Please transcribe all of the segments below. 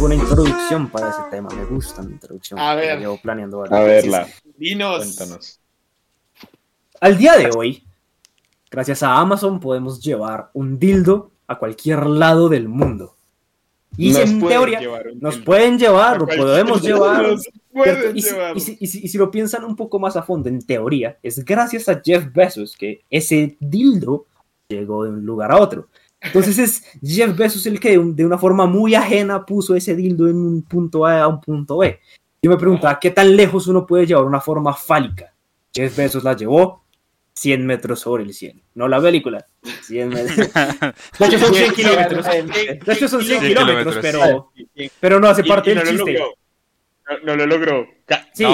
Una introducción para ese tema, me gusta mi introducción. A ver, llevo planeando varias veces. A verla, dinos. Cuéntanos. Al día de hoy, gracias a Amazon, podemos llevar un dildo a cualquier lado del mundo. Y nos en teoría, nos pueden llevar, lo podemos llevar. Y si lo piensan un poco más a fondo, en teoría, es gracias a Jeff Bezos que ese dildo llegó de un lugar a otro. Entonces es Jeff Bezos el que de una forma muy ajena puso ese dildo en un punto A a un punto B. Yo me preguntaba, ¿qué tan lejos uno puede llevar una forma fálica? Jeff Bezos la llevó 100 metros sobre el cielo. No la película, 100 metros. De hecho son 100 kilómetros. De hecho son 100 kilómetros, pero no hace parte del chiste. No lo logró. Sí,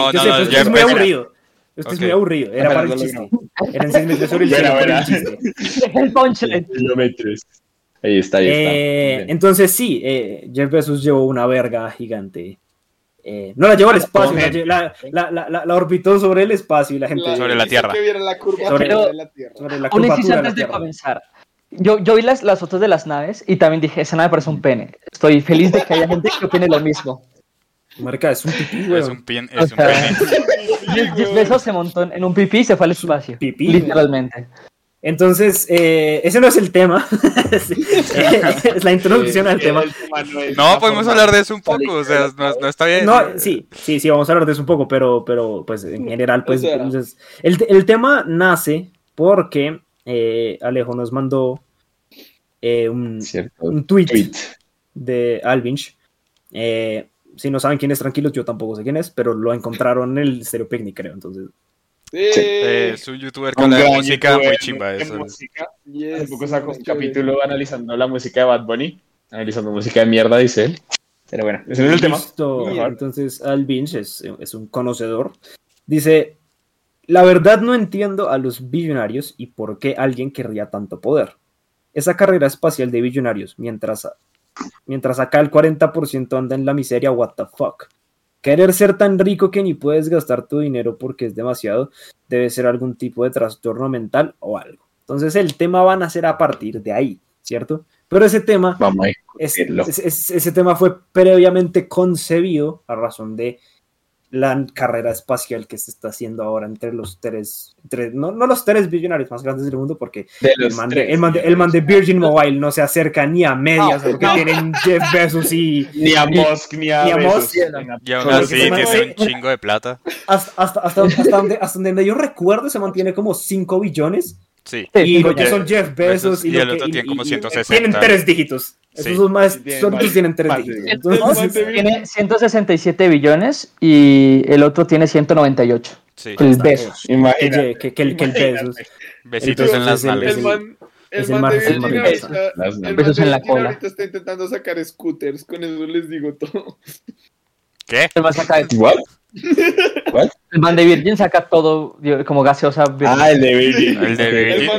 es muy aburrido. Esto okay. Es muy aburrido, era para el chiste. Eran 6 metros sobre el chiste. El punchline. Ahí está. Entonces sí, Jeff Bezos llevó una verga gigante. No la llevó al espacio, la orbitó sobre el espacio y la gente... Sobre la Tierra. Sobre la curvatura un instante antes de comenzar. Yo vi las fotos de las naves y también dije, esa nave parece un pene. Estoy feliz de que haya gente que opine lo mismo. Marca, es un pipí, güey. Es un pene. Jeff Bezos se montó en un pipí y se fue al espacio. Pipí, literalmente. Entonces, ese no es el tema. Es la introducción al tema. No, podemos hablar de eso un poco. O sea, no está bien. No, sí, vamos a hablar de eso un poco, pero pues en general, pues. Entonces, el tema nace porque Alejo nos mandó un tweet de Alvin Ch. Si no saben quién es, tranquilos, yo tampoco sé quién es, pero lo encontraron en el Stereo Picnic, creo, entonces... Sí. Es un youtuber con la música muy chimba, eso. Tampoco sacó un capítulo analizando la música de Bad Bunny, analizando música de mierda, dice él. Pero bueno, ese no es el tema. Entonces, Alvin es un conocedor. Dice, la verdad no entiendo a los billonarios y por qué alguien querría tanto poder. Esa carrera espacial de billonarios, mientras acá el 40% anda en la miseria, what the fuck. Querer ser tan rico que ni puedes gastar tu dinero porque es demasiado, debe ser algún tipo de trastorno mental o algo. Entonces el tema va a nacer a partir de ahí, ¿cierto? Pero ese tema, ese tema fue previamente concebido a razón de la carrera espacial que se está haciendo ahora entre los tres billonarios más grandes del mundo, porque el man de Virgin Mobile no se acerca ni a medias a lo que tienen Jeff Bezos y... Ni a Musk. Y aún así tiene un chingo de plata. Hasta donde medio recuerdo se mantiene como 5 billones. Sí. Y lo que son Jeff Bezos y el otro tiene como 160. Tienen 3 dígitos. Sí. Esos más tienen 3 dígitos. Entonces, tiene 167 billones y el otro tiene 198. Sí. El Bezos. Imagínate. Que el Bezos. Besitos en las nalgas. El man Bezos en la cola. Ahorita está intentando sacar scooters. Con eso les digo todo. ¿Qué? El man saca de ¿What? El man de Virgin saca todo como gaseosa. El de Virgin.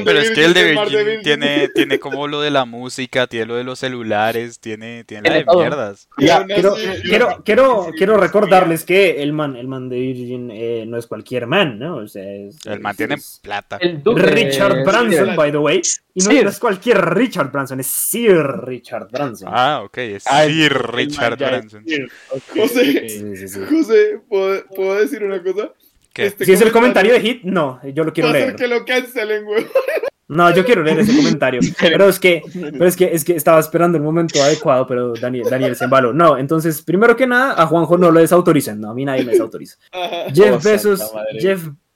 Pero es que el de Virgin tiene como lo de la música, tiene lo de los celulares, tiene la de todo. Mierdas. Ya, quiero recordarles que el man de Virgin no es cualquier man, ¿no? O sea, el man tiene plata. El Richard Branson, by the way. Y no es cualquier Richard Branson, es Sir Richard Branson. Ah, ok, es Sir Richard Branson. José, ¿puedo decir una cosa? Si es el comentario de Hit, no, yo lo quiero leer. Que lo cancelen, güey. No, yo quiero leer ese comentario. Pero es que estaba esperando el momento adecuado, pero Daniel se embaló. No, entonces, primero que nada, a Juanjo no lo desautoricen. No, a mí nadie me desautoriza.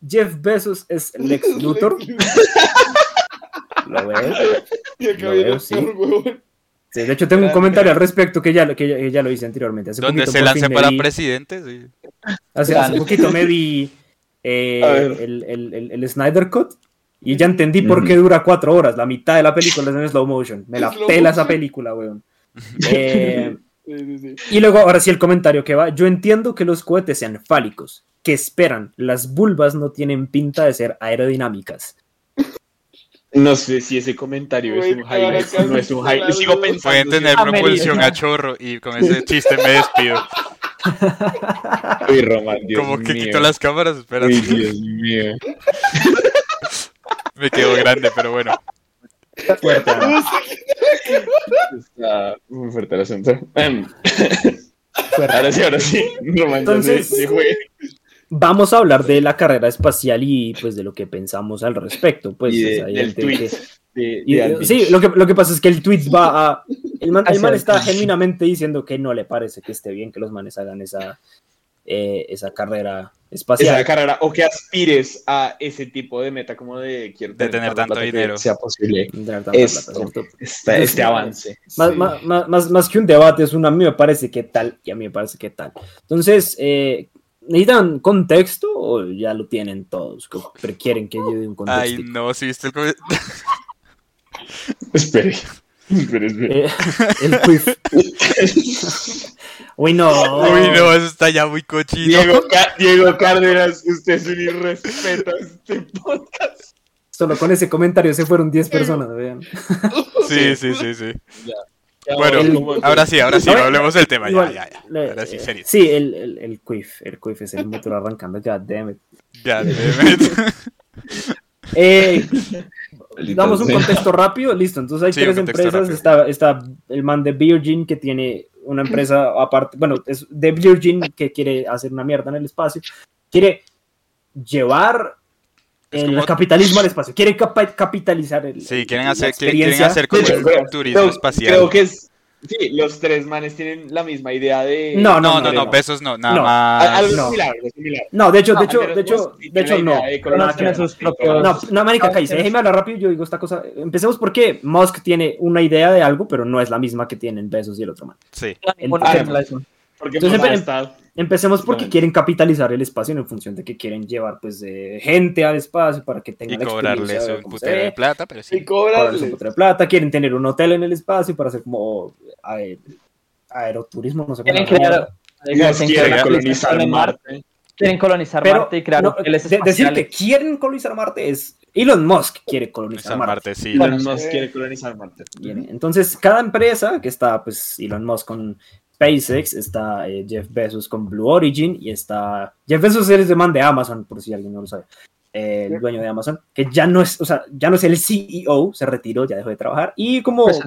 Jeff Bezos es Lex Luthor. Lo veo, sí. Sí, de hecho, tengo un comentario al respecto que ya lo hice anteriormente. ¿Dónde se lanzó para presidente? Sí. Hace poquito me vi el Snyder Cut y ya entendí por qué dura 4 horas. La mitad de la película es en slow motion. Me la pela esa película, weón. Y luego, ahora sí, el comentario que va. Yo entiendo que los cohetes sean fálicos. ¿Qué esperan? Las vulvas no tienen pinta de ser aerodinámicas. No sé si ese comentario es un highlight o no es un highlight. Sigo pensando. Pueden tener propulsión a chorro y con ese chiste me despido. Uy, Román, Dios mío. Como que quito las cámaras, espera. Uy, Dios mío. Me quedó grande, pero bueno. Fuerte. Está muy fuerte el asunto. Ahora sí. Román, entonces se fue. Vamos a hablar de la carrera espacial y pues de lo que pensamos al respecto, pues y de, o sea, del tweet. Sí, lo que pasa es que el tweet va a... El man está genuinamente diciendo que no le parece que esté bien que los manes hagan esa carrera espacial. Esa carrera, o que aspires a ese tipo de meta como de... tener tanto dinero. Sea posible. Este avance. Más que un debate, es un a mí me parece que tal y a mí me parece que tal. Entonces... ¿necesitan contexto o ya lo tienen todos? ¿Pero quieren que yo dé un contexto? Ay, no, si viste el comentario. Espere. El quiz. Uy, no, eso está ya muy cochino. Diego Cárdenas, usted es un irrespeto a este podcast. Solo con ese comentario se fueron 10 personas, vean. Sí. Ya. Bueno, ahora sí, hablemos del tema, ya. Ahora sí, serio. Sí, el Quif es el motor arrancando, God damn it. Damos un contexto rápido, listo, entonces hay tres empresas, está el man de Virgin que tiene una empresa aparte, bueno, es de Virgin que quiere hacer una mierda en el espacio, quiere llevar... el capitalismo al espacio. Quieren capitalizar el... Sí, quieren hacer como un turismo espacial. Creo que es... Sí, los tres manes tienen la misma idea de... No, Bezos no, nada más... Algo similar. No, de hecho no. No, marica, cállese, déjeme hablar rápido, yo digo esta cosa... Empecemos porque Musk tiene una idea de algo, pero no es la misma que tienen Bezos y el otro man. Sí. Entonces, empecemos porque quieren capitalizar el espacio en función de que quieren llevar pues gente al espacio para que tengan la experiencia de cómo se ve. Y cobrarles un putero de plata, quieren tener un hotel en el espacio para hacer como aeroturismo, no sé cómo. Quieren colonizar Marte. Quieren colonizar Marte y crear hoteles espaciales. Decir que quieren colonizar Marte es... Elon Musk quiere colonizar Marte. Sí. Elon Musk quiere colonizar Marte. Entonces, cada empresa que está pues Elon Musk con... SpaceX, está Jeff Bezos con Blue Origin y está... Jeff Bezos es el man de Amazon, por si alguien no lo sabe. El dueño de Amazon, que ya no es el CEO, se retiró, ya dejó de trabajar. Y como es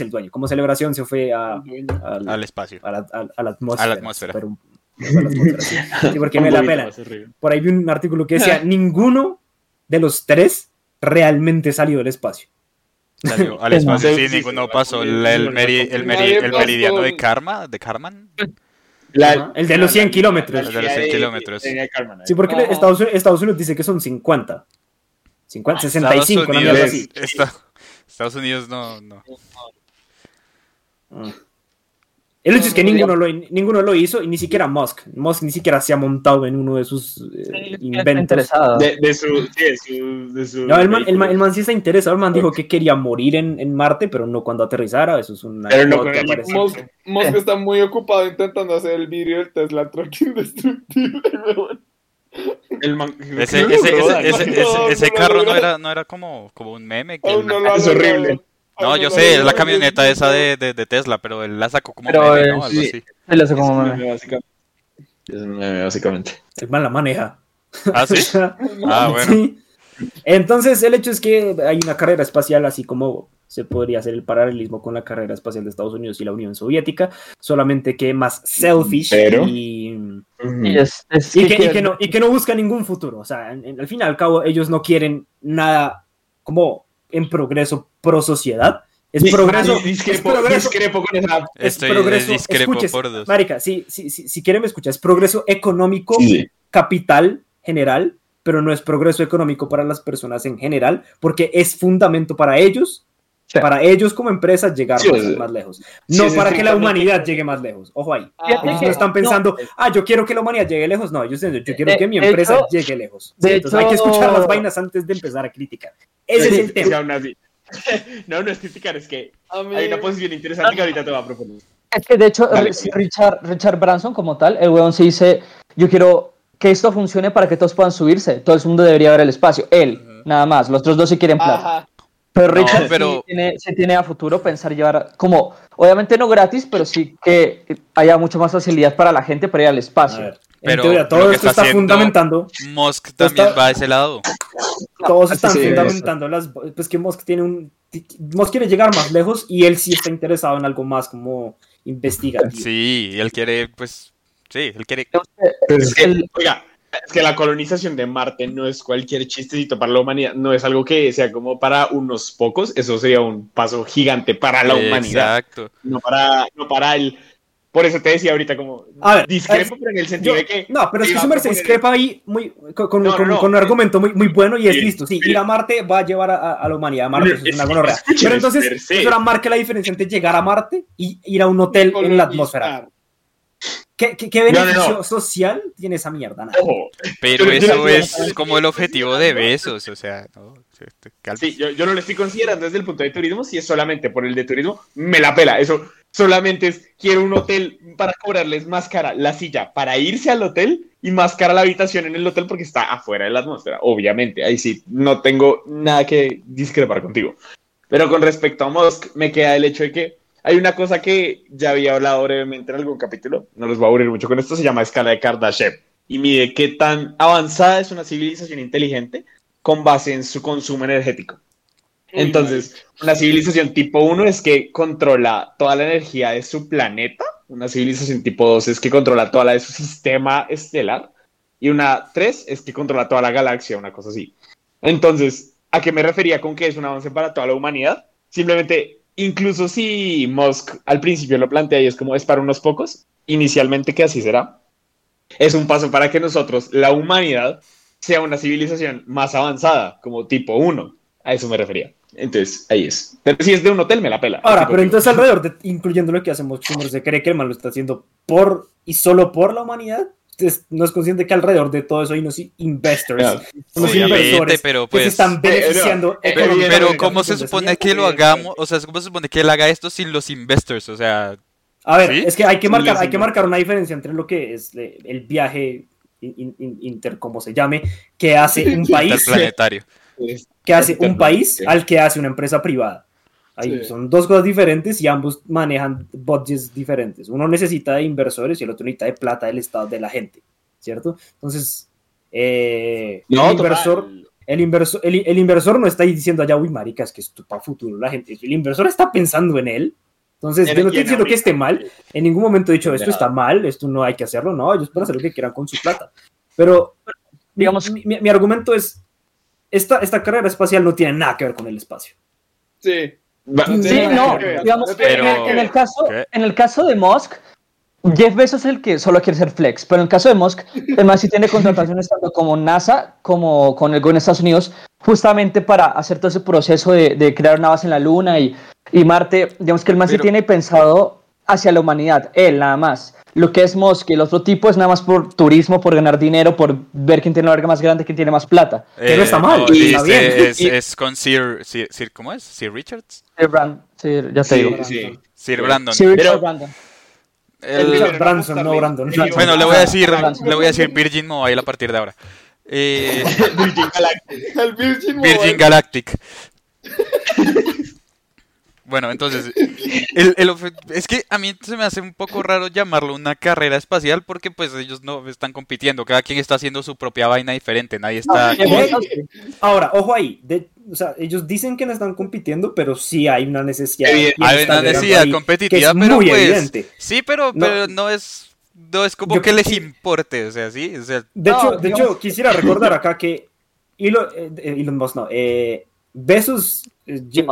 el dueño, como celebración se fue al espacio. A la atmósfera. Pero, sí, porque me la pela. Por ahí vi un artículo que decía, ninguno de los tres realmente salió del espacio. Salió al espacio, sí, ninguno pasó. El meridiano de Karman. El de los 100 kilómetros. Sí, porque Estados Unidos dice que son 50, 65. Estados Unidos no. El hecho es que ninguno lo hizo y ni siquiera Musk ni siquiera se ha montado en uno de sus inventos. El man sí está interesado. El man dijo que quería morir en Marte, pero no cuando aterrizara. Eso es una... Musk está muy ocupado intentando hacer el vídeo del Tesla Truck indestructible. Ese carro no era como un meme. Es horrible. No, yo sé, es la camioneta esa de Tesla, pero él la sacó como meme, ¿no? Algo así. Él la sacó como meme. Es un meme, básicamente. El man la maneja. ¿Ah, sí? Bueno. Sí. Entonces, el hecho es que hay una carrera espacial, así como se podría hacer el paralelismo con la carrera espacial de Estados Unidos y la Unión Soviética, solamente que más selfish y que no busca ningún futuro. O sea, al fin y al cabo, ellos no quieren nada como... en progreso pro sociedad. Discrepo con esa. Discrepo por dos. Marica, si quieren me escuchas, es progreso económico, capital general, pero no es progreso económico para las personas en general, porque es fundamento para ellos, para ellos como empresa llegar más lejos. No para que la humanidad llegue más lejos. Ojo ahí. Ellos no están pensando, yo quiero que la humanidad llegue lejos. No, ellos dicen, yo quiero que mi empresa llegue lejos. Sí, entonces hay que escuchar las vainas antes de empezar a criticar. Ese es el tema. No es criticar, es que hay una posición interesante que ahorita te va a proponer. Es que de hecho, dale, Richard Branson como tal, el weón se dice, yo quiero que esto funcione para que todos puedan subirse. Todo el mundo debería ver el espacio. Él. nada más. Los otros dos sí quieren plata. Ajá. Pero Richard no, pero... sí tiene a futuro pensar llevar, como, obviamente no gratis, pero sí que haya mucho más facilidad para la gente para ir al espacio. A ver, pero teoría, todo esto está fundamentando. Musk también va a ese lado. Todos están fundamentando. Pues que Musk tiene un... Musk quiere llegar más lejos y él sí está interesado en algo más, como investigar. Sí, él quiere, pues... Sí, él quiere... Entonces, oiga... Es que la colonización de Marte no es cualquier chistecito para la humanidad, no es algo que sea como para unos pocos, eso sería un paso gigante para la humanidad. Exacto. No para el... Por eso te decía ahorita como... A ver, discrepo, pero en el sentido de que... No, pero es que Sumer se discrepa ahí muy, con un argumento muy bueno y es listo. Sí, ir a Marte va a llevar a la humanidad a Marte, eso es una gonorrea. Pero entonces, eso era marca la diferencia entre llegar a Marte y ir a un hotel en la atmósfera. ¿Qué beneficio social tiene esa mierda? Nada. Ojo, pero eso es como el objetivo de Bezos, o sea... No, sí, yo no lo estoy considerando desde el punto de turismo, si es solamente por el de turismo, me la pela. Eso solamente es, quiero un hotel para cobrarles más cara la silla para irse al hotel y más cara la habitación en el hotel porque está afuera de la atmósfera, obviamente. Ahí sí, no tengo nada que discrepar contigo. Pero con respecto a Musk, me queda el hecho de que hay una cosa que ya había hablado brevemente en algún capítulo, no los voy a aburrir mucho con esto, se llama escala de Kardashev. Y mide qué tan avanzada es una civilización inteligente con base en su consumo energético. Entonces, una civilización tipo 1 es que controla toda la energía de su planeta, una civilización tipo 2 es que controla toda la de su sistema estelar, y una 3 es que controla toda la galaxia, una cosa así. Entonces, ¿a qué me refería con que es un avance para toda la humanidad? Simplemente... Incluso si Musk al principio lo plantea y es como es para unos pocos, inicialmente que así será, es un paso para que nosotros, la humanidad, sea una civilización más avanzada, como tipo 1. A eso me refería. Entonces, ahí es. Pero si es de un hotel, me la pela. Ahora, pero entonces alrededor, incluyendo lo que hacemos, ¿se cree que el man lo está haciendo por y solo por la humanidad? No es consciente que alrededor de todo eso hay unos investors, pero pues, que se están beneficiando. Pero ¿cómo se supone que lo hagamos? O sea, ¿cómo se supone que él haga esto sin los investors? O sea, a ver, ¿sí? Es que hay que marcar una diferencia entre lo que es el viaje como se llame, que hace un país planetario, que hace un país al que hace una empresa privada. Ahí son dos cosas diferentes y ambos manejan budgets diferentes. Uno necesita de inversores y el otro necesita de plata del Estado, de la gente, ¿cierto? Entonces, el inversor no está ahí diciendo allá, uy, marica, es que esto para futuro la gente. El inversor está pensando en él. Entonces, yo no estoy diciendo que esté mal. En ningún momento he dicho, esto está mal, esto no hay que hacerlo. No, ellos pueden hacer lo que quieran con su plata. Pero, digamos, mi argumento es, esta carrera espacial no tiene nada que ver con el espacio. Sí. Sí, no, digamos, pero... en el caso de Musk, Jeff Bezos es el que solo quiere ser flex, pero en el caso de Musk, además sí tiene contrataciones tanto como NASA, como con el gobierno de Estados Unidos, justamente para hacer todo ese proceso de crear una base en la Luna y Marte, digamos que el más sí tiene pensado hacia la humanidad, él nada más. Lo que es Musk, el otro tipo es nada más por turismo, por ganar dinero, por ver quién tiene la verga más grande, quién tiene más plata. Pero está mal. No, está bien. Es con Sir, ¿cómo es? ¿Sir Richards? Sir Brandon. Richard Branson. Bueno, le voy a decir Virgin Mobile a partir de ahora. Virgin Galactic. Bueno, entonces, es que a mí se me hace un poco raro llamarlo una carrera espacial porque pues ellos no están compitiendo, cada quien está haciendo su propia vaina diferente, nadie está... Ahora, ojo ahí, o sea, ellos dicen que no están compitiendo, pero sí hay una necesidad. Hay una necesidad competitiva, pero pues... Evidente. Sí, pero no es como que les importe, o sea, sí. O sea, de hecho, quisiera recordar acá que Bezos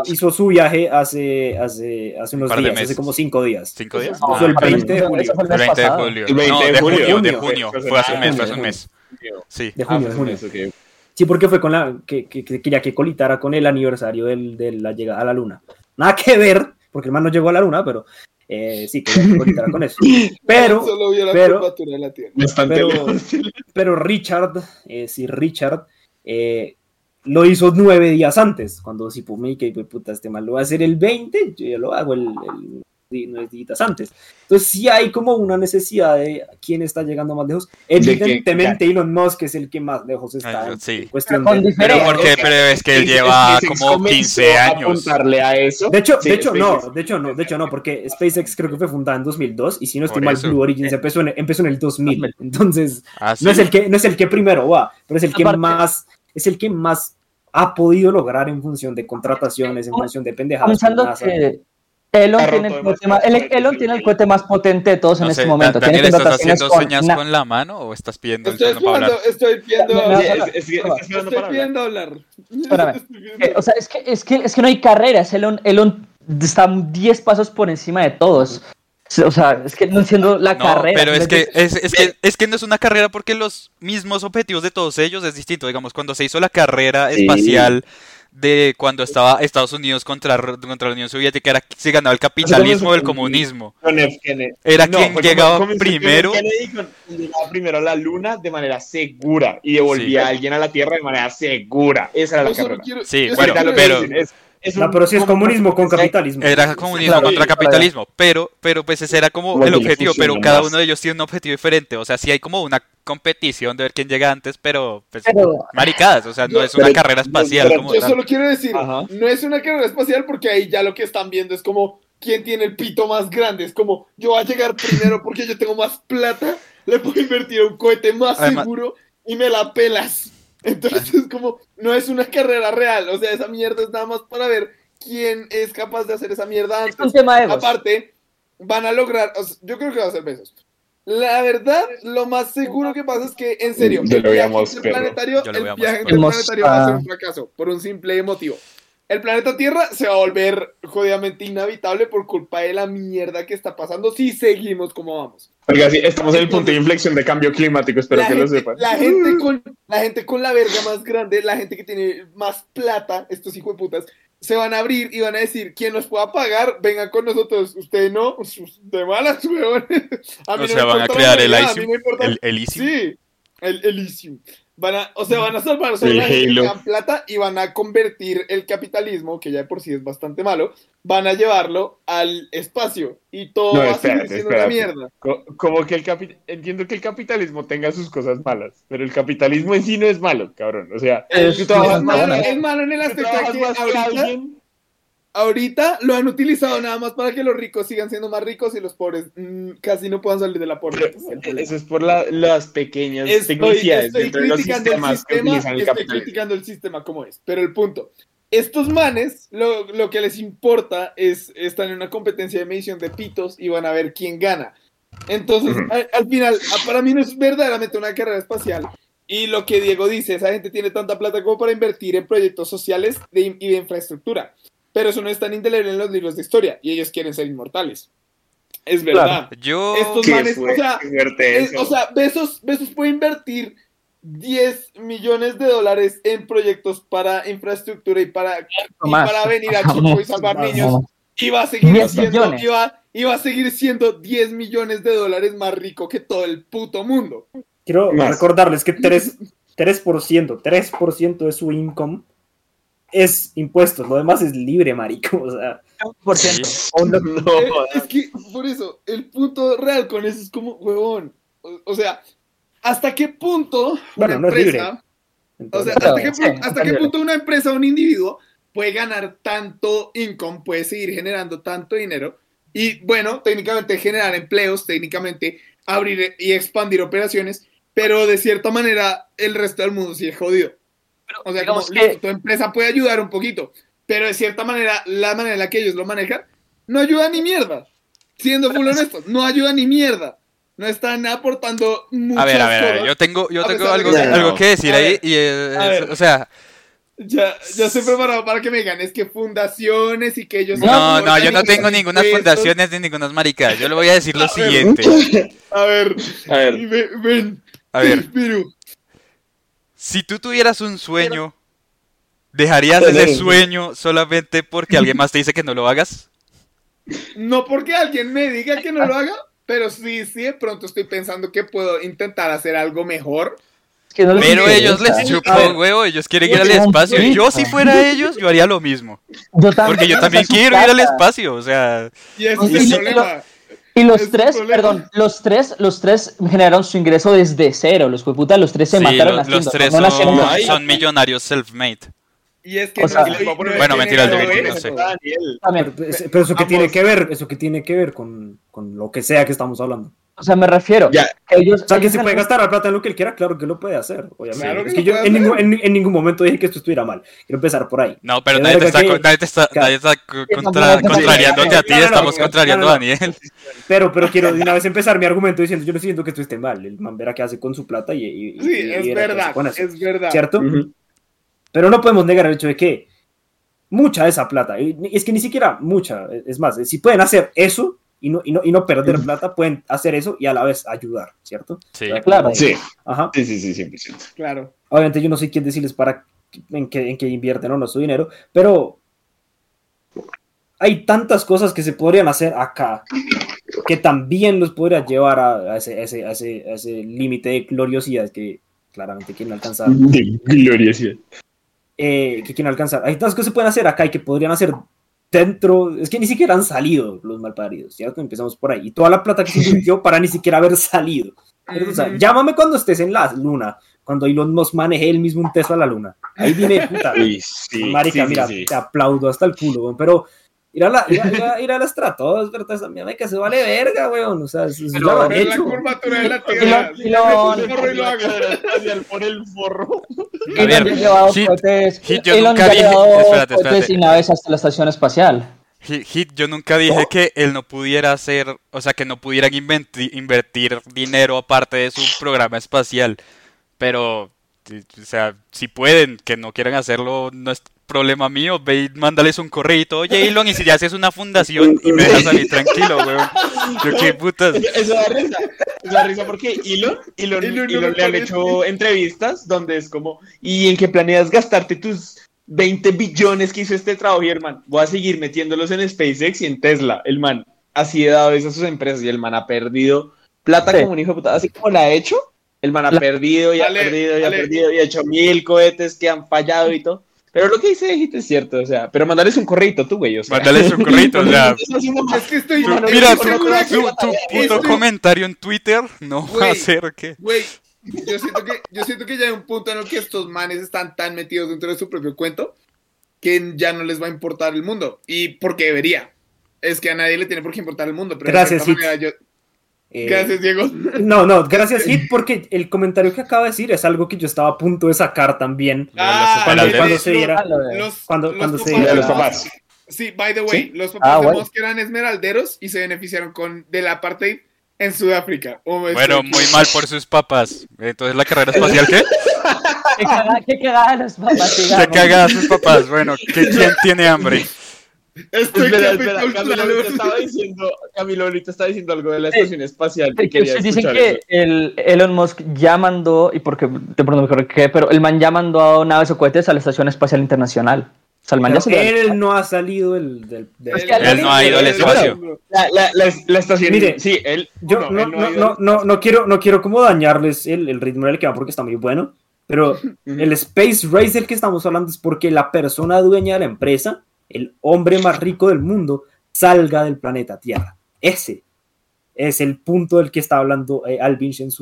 hizo su viaje hace unos días, hace como 5 días. ¿5 días? No, el 20 de julio. De junio. Fue hace un mes. Sí. De junio. Sí, porque fue con la que quería que colitara con el aniversario de la llegada a la Luna. Nada que ver, porque el man no llegó a la Luna, pero sí, quería que colitara con eso. Pero Richard lo hizo 9 días antes, cuando si puta, este mal lo va a hacer el 20, yo lo hago el no es digitas antes. Entonces sí hay como una necesidad de quién está llegando más lejos. Evidentemente que, Elon Musk es el que más lejos está. Sí. Pero es que él lleva como 15 años. A eso. De hecho no, porque SpaceX creo que fue fundada en 2002 y si no estoy mal, Blue Origin empezó en el 2000. Entonces no es el que primero va, pero es el que más ha podido lograr en función de contrataciones, en función de pendejadas. Elon tiene el cohete más potente de todos en este momento. ¿Daniel, estás haciendo señas con la mano o estás pidiendo hablar? Estoy pidiendo hablar. Espérame. O sea, es que no hay carreras. Elon está 10 pasos por encima de todos. O sea, es que no siendo la carrera. Pero es que no es una carrera porque los mismos objetivos de todos ellos es distinto. Digamos, cuando se hizo la carrera espacial de cuando estaba Estados Unidos contra la Unión Soviética, era se ganaba el capitalismo del comunismo. Era quien llegaba primero. Llegaba primero a la Luna de manera segura y devolvía a alguien a la Tierra de manera segura. Esa era la carrera. Sí, bueno, pero... No, pero sí es comunismo con capitalismo. Era comunismo contra capitalismo, pero pues ese era como el objetivo, pero cada uno de ellos tiene un objetivo diferente, o sea, sí hay como una competición de ver quién llega antes, pero pues, maricadas, o sea, no es una carrera espacial. Como yo solo quiero decir, no es una carrera espacial porque ahí ya lo que están viendo es como quién tiene el pito más grande, es como yo voy a llegar primero porque yo tengo más plata, le puedo invertir a un cohete más seguro y me la pelas. Entonces, como, no es una carrera real, o sea, esa mierda es nada más para ver quién es capaz de hacer esa mierda antes. Es un tema de vos. Aparte, van a lograr, o sea, yo creo que va a ser Bezos. La verdad, lo más seguro que pasa es que, en serio, el viaje interplanetario va a ser un fracaso, por un simple motivo. El planeta Tierra se va a volver jodidamente inhabitable por culpa de la mierda que está pasando si seguimos como vamos. Oiga, sí, estamos en el punto de inflexión de cambio climático, espero que lo sepan. La gente con la verga más grande, la gente que tiene más plata, estos hijos de putas, se van a abrir y van a decir, quien nos pueda pagar, vengan con nosotros, usted no, de malas, weón. O sea, van a crear el Elysium. Sí, el Elysium. Van a salvar solo la gente que tenga plata y van a convertir el capitalismo, que ya de por sí es bastante malo, van a llevarlo al espacio y todo va a seguir siendo una mierda. Como que entiendo que el capitalismo tenga sus cosas malas, pero el capitalismo en sí no es malo, cabrón. O sea, es malo en el aspecto que ahorita lo han utilizado nada más para que los ricos sigan siendo más ricos y los pobres casi no puedan salir de la pobreza. Eso es por las pequeñas tecnicidades dentro de los sistemas que utilizan el capitalismo. Estoy criticando el sistema como es, pero el punto. Estos manes, lo que les importa es, están en una competencia de medición de pitos y van a ver quién gana. Entonces, al final, para mí no es verdaderamente una carrera espacial. Y lo que Diego dice, esa gente tiene tanta plata como para invertir en proyectos sociales y de infraestructura. Pero eso no es tan indeleble en los libros de historia. Y ellos quieren ser inmortales. Es verdad. Claro. Estos manes, Bezos puede invertir 10 millones de dólares en proyectos para infraestructura y para venir a Chico y salvar niños. Y va a seguir haciendo... Y va a seguir siendo 10 millones de dólares más rico que todo el puto mundo. Quiero recordarles que 3% de su income es impuestos, lo demás es libre, marico, o sea... Sí. Es que, por eso, el punto real con eso es como, huevón, o sea, ¿hasta qué punto una empresa... ¿hasta qué punto una empresa o un individuo puede ganar tanto income, puede seguir generando tanto dinero? Y, bueno, técnicamente generar empleos, técnicamente abrir y expandir operaciones, pero de cierta manera el resto del mundo sí es jodido. Pero, o sea, como, tu empresa puede ayudar un poquito, pero de cierta manera, la manera en la que ellos lo manejan, no ayuda ni mierda. Siendo full honestos, no ayuda ni mierda. No están aportando muchas cosas. A ver, yo tengo algo que decir ahí. O sea... Ya estoy preparado para que me digan, es que fundaciones y que ellos... No, yo no tengo ninguna fundaciones ni ninguna marica. Yo le voy a decir lo siguiente. A ver. Si tú tuvieras un sueño, ¿dejarías ese sueño solamente porque alguien más te dice que no lo hagas? No porque alguien me diga que no lo haga, pero sí, de pronto estoy pensando que puedo intentar hacer algo mejor. Que no les pero ellos les chupó un huevo, ellos quieren ir al espacio. Y yo si fuera ellos, yo haría lo mismo. Yo también, porque yo también quiero ir al espacio, o sea... Y ese es el problema. Y los tres, perdón, los tres generaron su ingreso desde cero. Los jueputas, los tres se mataron haciendo. Los tres son millonarios self-made. Y es que o sea, bueno, mentira, no sé. Pero eso que tiene que ver, con lo que sea que estamos hablando. O sea, me refiero. Yeah. Que ellos, o sea, que si puede gastar la plata en lo que él quiera, claro que lo puede hacer. Obviamente. Claro que es que yo en ningún momento dije que esto estuviera mal. Quiero empezar por ahí. No, pero nadie está contrariándote a ti, estamos contrariando a Daniel. Pero quiero de una vez empezar mi argumento diciendo, yo no siento que esto esté mal. El man verá qué hace con su plata y sí, es verdad, es verdad. ¿Cierto? Pero no podemos negar el hecho de que mucha de esa plata, y es que ni siquiera mucha, es más, si pueden hacer eso y no perder plata, pueden hacer eso y a la vez ayudar, ¿cierto? Sí, claro. Sí. Ajá. Sí, 100%. Claro. Obviamente yo no sé quién decirles en qué invierten o no su dinero, pero hay tantas cosas que se podrían hacer acá que también los podría llevar a ese límite de gloriosidad que claramente quieren alcanzar. De gloriosidad. Que quieren alcanzar. Hay tantas cosas que se pueden hacer acá y que podrían hacer dentro. Es que ni siquiera han salido los malparidos, ¿cierto? Empezamos por ahí. Y toda la plata que se invirtió para ni siquiera haber salido. Pero, o sea, llámame cuando estés en la luna, cuando Elon Musk maneje él mismo un Tesla a la luna. Ahí viene, puta. Sí, marica, mira, sí. Te aplaudo hasta el culo, güey, pero ir a la estratosfera, esa mierda que se vale verga, weón. O sea, se lo han hecho. La curvatura de la tierra. Y lo haga por el forro. Elon nunca dijo sin naves hasta la estación espacial. Yo nunca dije que él no pudiera hacer, o sea, que no pudieran invertir dinero aparte de su programa espacial. Pero, o sea, si pueden, que no quieran hacerlo, no es problema mío, ve y mándales un correito, oye Elon, y si ya haces una fundación y me dejas a mí tranquilo, weón. Yo qué putas. Eso da risa porque Elon le han hecho entrevistas donde es como, ¿y en qué planeas gastarte tus 20 billones que hizo este trabajo? Y el man, voy a seguir metiéndolos en SpaceX y en Tesla. El man, así he dado esas sus empresas y el man ha perdido plata como un hijo de puta, así como la ha hecho, el man ha perdido y ha hecho 1000 cohetes que han fallado y todo. Pero lo que dice es cierto, o sea, pero mandarles un correito, tú, güey, o sea. Mandarles un correito, o sea. Mira, tu puto comentario en Twitter no va a hacer que... Güey, yo siento que ya hay un punto en el que estos manes están tan metidos dentro de su propio cuento que ya no les va a importar el mundo. Y porque debería. Es que a nadie le tiene por qué importar el mundo. Pero gracias, de manera, gracias, Diego. No, gracias, Hit, porque el comentario que acaba de decir es algo que yo estaba a punto de sacar también. Cuando se diera los papás. Sí, by the way, ¿sí? Los papás de Musk eran esmeralderos y se beneficiaron del apartheid en Sudáfrica. Bueno, muy mal por sus papás. Entonces, ¿la carrera espacial qué? ¿Qué cagada a los papás? ¿Qué cagada a sus papás? Bueno, ¿quién tiene hambre? Camilo ahorita estaba diciendo algo de la estación espacial. Dicen que Elon Musk ya mandó, y porque te pregunto mejor que, pero el man ya mandó naves o cohetes a la Estación Espacial Internacional. O sea, el man ya él no ha salido él no ha ido al espacio. La estación. Mire, sí, él. Yo no quiero como dañarles el ritmo del que va porque está muy bueno, pero el Space Race del que estamos hablando es porque la persona dueña de la empresa, el hombre más rico del mundo, salga del planeta Tierra. Ese es el punto del que está hablando Alvin Ch en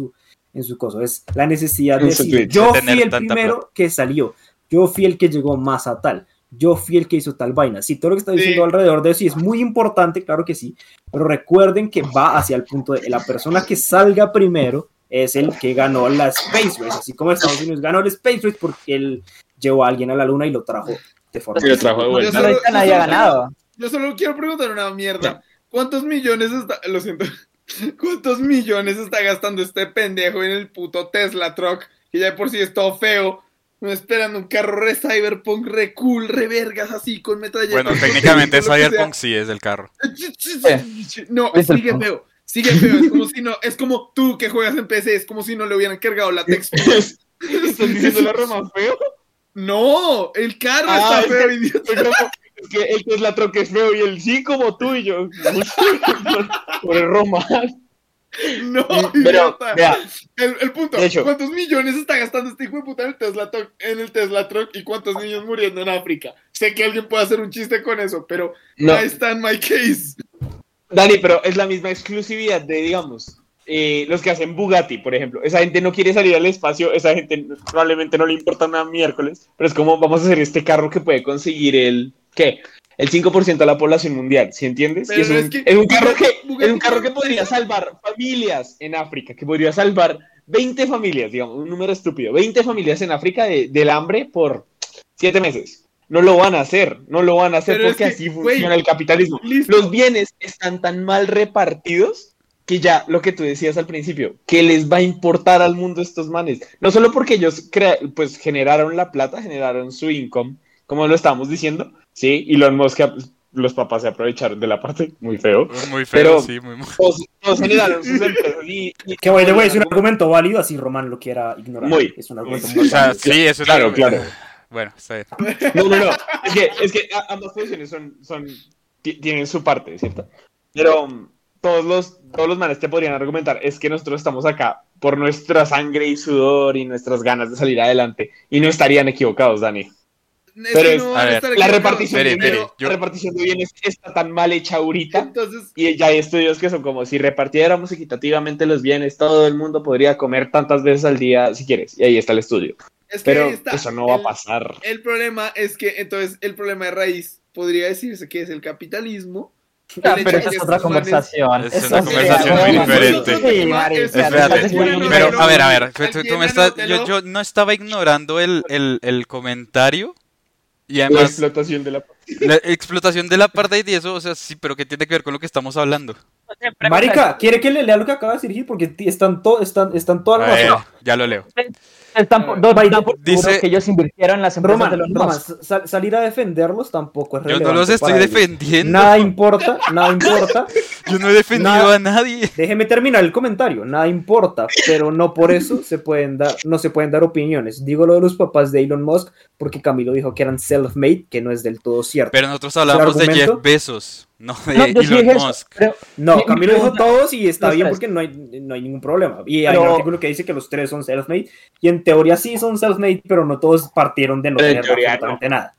su coso. Es la necesidad de decir, yo fui el primero que salió, yo fui el que llegó más a tal, yo fui el que hizo tal vaina. Sí, todo lo que está diciendo alrededor de eso sí es muy importante, claro que sí, pero recuerden que va hacia el punto de la persona que salga primero es el que ganó la Space Race, así como Estados Unidos ganó el Space Race porque él llevó a alguien a la luna y lo trajo. Yo solo quiero preguntar una mierda. ¿Cuántos millones está gastando este pendejo en el puto Tesla truck? Que ya de por sí es todo feo. No esperan un carro re cyberpunk, re cool, re vergas así con metralleta. Bueno, técnicamente cyberpunk sí es el carro. No, sigue feo. Es como tú que juegas en PC, es como si no le hubieran cargado la textura. ¿Estás diciendo la re más feo? No, el carro está feo, idiota. Es que el Tesla troque es feo y el sí como tú y yo. Por el Roma. No, pero vea, el punto, de hecho, ¿cuántos millones está gastando este hijo de puta en el Tesla Truck y cuántos niños muriendo en África? Sé que alguien puede hacer un chiste con eso, pero no está en my case. Dani, pero es la misma exclusividad de, digamos, los que hacen Bugatti, por ejemplo. Esa gente no quiere salir al espacio, esa gente probablemente no le importa nada miércoles, pero es como, vamos a hacer este carro que puede conseguir el, ¿qué? El 5% de la población mundial, ¿sí entiendes? Es un, que, es, un carro que, Bugatti, es un carro que podría salvar familias en África, que podría salvar 20 familias, digamos, un número estúpido, 20 familias en África del hambre por 7 meses. No lo van a hacer, no lo van a hacer pero porque es que, así funciona el capitalismo. Listo. Los bienes están tan mal repartidos que ya lo que tú decías al principio, que les va a importar al mundo estos manes. No solo porque ellos pues generaron la plata, generaron su income, como lo estábamos diciendo, sí, Elon Musk, los papás se aprovecharon de la parte, muy feo, pero sí, muy todos generaron sus empresas y que bueno, güey, es un argumento válido, así Román lo quiera ignorar, es un argumento muy válido. Sí, eso es claro. Bueno, está bien. No, es que ambas posiciones son tienen su parte, ¿cierto? Pero todos los manes te podrían argumentar, es que nosotros estamos acá por nuestra sangre y sudor y nuestras ganas de salir adelante, y no estarían equivocados, Dani. Pero no la repartición de bienes está tan mal hecha ahorita. Entonces, y ya hay estudios que son como si repartiéramos equitativamente los bienes, todo el mundo podría comer tantas veces al día si quieres. Y ahí está el estudio. Es que pero eso no va a pasar. El problema es que entonces el problema de raíz podría decirse que es el capitalismo. Claro, pero esa es otra conversación. Es una conversación muy diferente. Espérate, pero a ver, tú me estás, yo no estaba ignorando el comentario. Y además, la explotación de la parte. La explotación de la parte y eso, o sea, sí, pero ¿qué tiene que ver con lo que estamos hablando? Marica, ¿quiere que le lea lo que acaba de decir? Porque están todas las cosas. Ya lo leo. Dice que ellos invirtieron en las empresas de los demás. Salir a defenderlos tampoco es relevante. Yo no los estoy defendiendo. Nada importa. Yo no he defendido a nadie. Déjeme terminar el comentario. Nada importa, pero no por eso no se pueden dar opiniones. Digo lo de los papás de Elon Musk porque Camilo dijo que eran self-made, que no es del todo cierto. Pero nosotros hablamos de Jeff Bezos. No, Elon Musk. Pero, no, Camilo dijo todos y está bien porque no hay ningún problema. Y hay un artículo que dice que los tres son self-made y en teoría sí son self-made, pero no todos partieron de no tener absolutamente nada.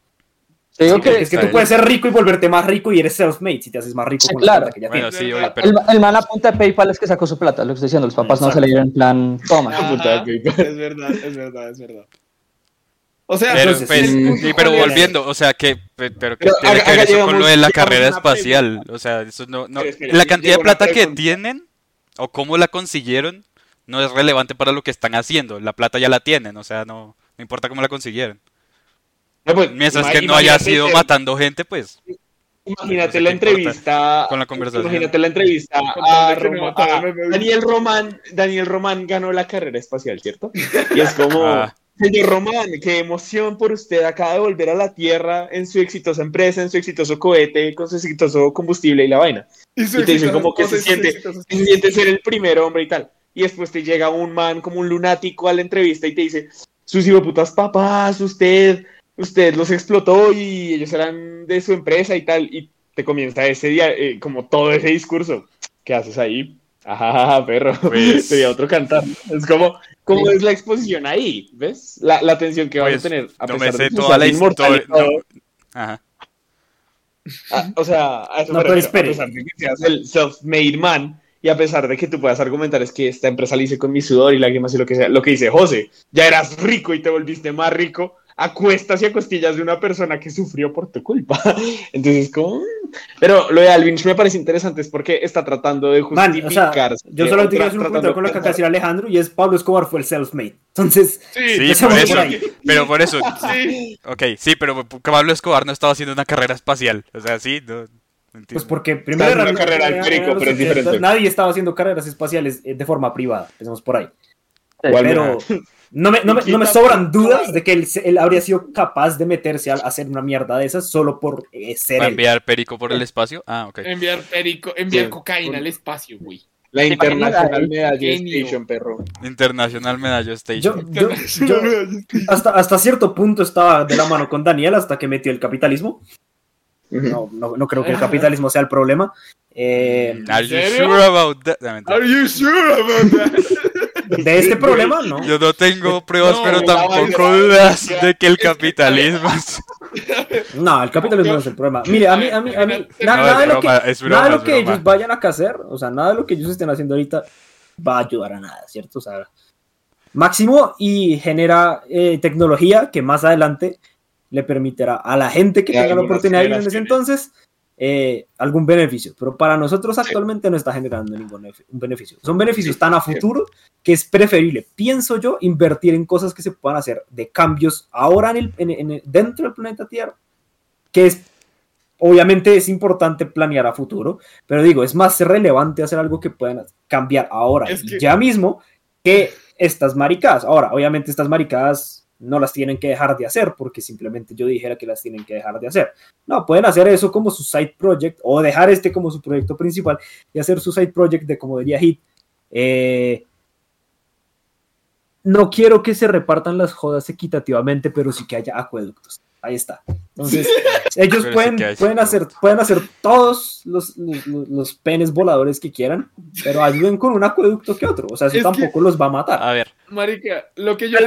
Te digo que es que tú puedes ser rico y volverte más rico y eres self-made si te haces más rico con la plata que ya tienes. Sí, oye, pero... el man apunta de PayPal es que sacó su plata, lo que estoy diciendo, los papás no se le dieron en plan, toma. Es verdad. O sea, pero, entonces, pues, sí, pero volviendo, o sea, pero ¿qué tiene que ver eso con lo de la carrera espacial? O sea, eso no la cantidad de plata que tienen o cómo la consiguieron no es relevante para lo que están haciendo. La plata ya la tienen, o sea, no importa cómo la consiguieron. No, pues, mientras que no haya sido matando gente, pues. Imagínate la entrevista. Con la conversación. Imagínate la entrevista a Daniel Román. Daniel Román ganó la carrera espacial, ¿cierto? Y es como. Señor Román, qué emoción por usted, acaba de volver a la Tierra en su exitosa empresa, en su exitoso cohete, con su exitoso combustible y la vaina. Y te dicen como que se siente ser el primer hombre y tal. Y después te llega un man como un lunático a la entrevista y te dice, sus hijoputas papás, usted los explotó y ellos eran de su empresa y tal. Y te comienza ese día como todo ese discurso. ¿Qué haces ahí? Ajá, perro, pues... sería otro cantar. Es como es la exposición ahí, ¿ves? La tensión que pues, van a tener a pesar de toda la inmortalidad. Ajá. O sea, a eso me refiero, a pesar de que seas el self-made man y a pesar de que tú puedas argumentar es que esta empresa la hice con mi sudor y lágrimas y lo que sea, lo que dice José, ya eras rico y te volviste más rico a cuestas y a costillas de una persona que sufrió por tu culpa. Entonces, ¿cómo? Pero lo de Alvin Ch me parece interesante es porque está tratando de justificar. O sea, yo solo te un punto con lo que acaba de decir Alejandro y es Pablo Escobar fue el self-made. Entonces, sí, por eso. Pero por eso. Sí. Ok, sí, pero Pablo Escobar no estaba haciendo una carrera espacial. O sea, sí, no. Entiendo. Pues porque primero era una carrera al perico, pero es diferente. Nadie estaba haciendo carreras espaciales de forma privada. Pensemos por ahí. Pero. No me sobran dudas de que él habría sido capaz de meterse a hacer una mierda de esas solo por ser él. ¿Enviar perico por el espacio? Ah, ok. Enviar cocaína al espacio, güey. La International Medallo Station, perro. International Medallo Station. Yo hasta cierto punto estaba de la mano con Daniel hasta que metió el capitalismo. No creo que el capitalismo sea el problema. Are you sure about that? De este problema, no. Yo no tengo pruebas, pero tampoco dudas de que el capitalismo. No, el capitalismo no es el problema. Mire, a mí nada de lo que ellos vayan a hacer, o sea, nada de lo que ellos estén haciendo ahorita va a ayudar a nada, ¿cierto? O sea, máximo y genera tecnología que más adelante le permitirá a la gente que tenga la oportunidad de vivir en ese entonces algún beneficio, pero para nosotros actualmente no está generando ningún beneficio. Son beneficios tan a futuro que es preferible, pienso yo, invertir en cosas que se puedan hacer de cambios ahora dentro del planeta Tierra, que es obviamente es importante planear a futuro, pero digo, es más relevante hacer algo que puedan cambiar ahora ya mismo que estas maricadas. Ahora, obviamente estas maricadas no las tienen que dejar de hacer porque simplemente yo dijera que las tienen que dejar de hacer. No, pueden hacer eso como su side project o dejar este como su proyecto principal y hacer su side project de, como diría Hit, no quiero que se repartan las jodas equitativamente, pero sí que haya acueductos. Ahí está. Entonces, ellos pueden hacer todos los penes voladores que quieran, pero ayuden con un acueducto que otro. O sea, eso es tampoco los va a matar. A ver. Marica, lo que yo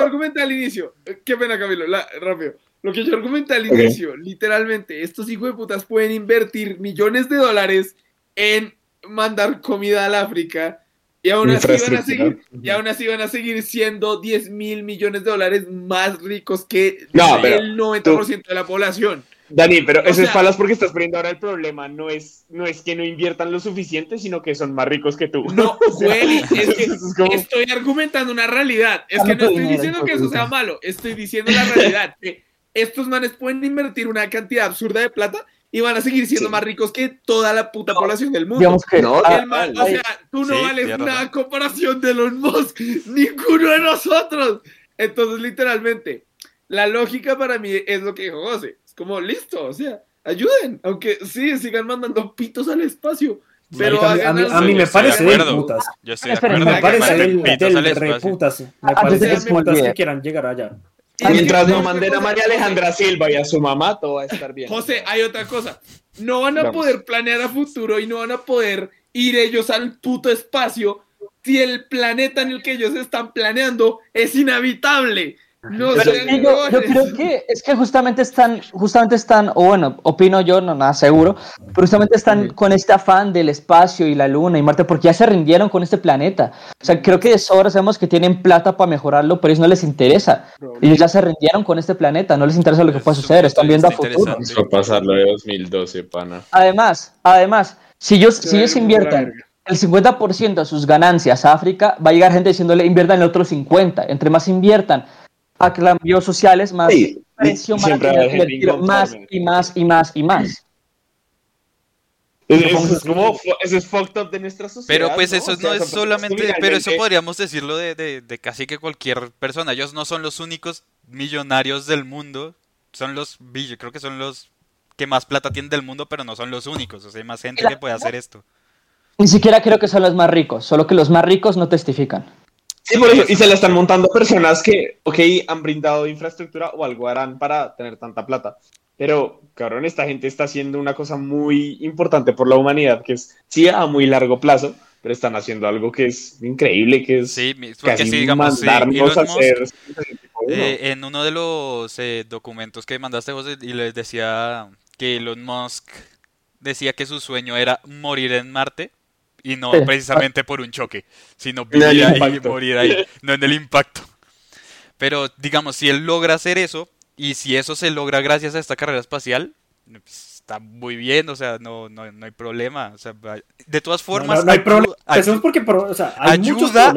argumenté al inicio. Qué pena, Camilo. Rápido. Lo que yo argumenté al inicio, literalmente, estos hijos de putas pueden invertir millones de dólares en mandar comida al África. Y aún así van a seguir siendo 10 mil millones de dólares más ricos que el 90% de la población. Dani, pero eso es palas porque estás poniendo ahora el problema. No es que no inviertan lo suficiente, sino que son más ricos que tú. No, güey, es que estoy argumentando una realidad. Es que no estoy diciendo que eso sea malo. Estoy diciendo la realidad. Que estos manes pueden invertir una cantidad absurda de plata y van a seguir siendo más ricos que toda la puta población del mundo. Digamos que no. O sea, tú no vales nada en comparación de Elon Musk, ninguno de nosotros. Entonces, literalmente, la lógica para mí es lo que dijo José. Es como, listo, o sea, ayuden. Aunque sí, sigan mandando pitos al espacio. Pero a mí me parece de putas. Yo estoy de acuerdo. Me parece de reputas. Me parece de putas que quieran llegar allá. Y mientras no manden a María Alejandra Silva y a su mamá, todo va a estar bien. José, hay otra cosa. No van a poder planear a futuro y no van a poder ir ellos al puto espacio si el planeta en el que ellos están planeando es inhabitable. No sé. Yo creo que es que justamente están, o bueno, opino yo, no nada seguro, pero justamente están con este afán del espacio y la luna y Marte, porque ya se rindieron con este planeta. O sea, creo que de sobra sabemos que tienen plata para mejorarlo, pero eso no les interesa. Ellos ya se rindieron con este planeta, no les interesa lo que pueda suceder, están viendo a futuro. Eso va a pasar lo de 2012, pana. Además, si ellos inviertan el 50% de sus ganancias a África, va a llegar gente diciéndole inviertan el otro 50%, entre más inviertan a cambios sociales, más presión para invertir más. Eso es fucked up de nuestra sociedad. Pero pues eso no es solamente, pero eso podríamos decirlo de casi que cualquier persona. Ellos no son los únicos millonarios del mundo, creo que son los que más plata tienen del mundo, pero no son los únicos. O sea, hay más gente que puede hacer esto. Ni siquiera creo que son los más ricos, solo que los más ricos no testifican. Sí, por eso, y se la están montando personas que, han brindado infraestructura o algo harán para tener tanta plata. Pero, cabrón, esta gente está haciendo una cosa muy importante por la humanidad, que es, sí, a muy largo plazo, pero están haciendo algo que es increíble, que es mandarnos a hacer. En uno de los documentos que mandaste, José, y les decía que Elon Musk decía que su sueño era morir en Marte. Y no precisamente por un choque, sino vivir ahí y morir ahí, no en el impacto. Pero digamos, si él logra hacer eso, y si eso se logra gracias a esta carrera espacial, pues, está muy bien, o sea, no hay problema. O sea, de todas formas, no hay problema.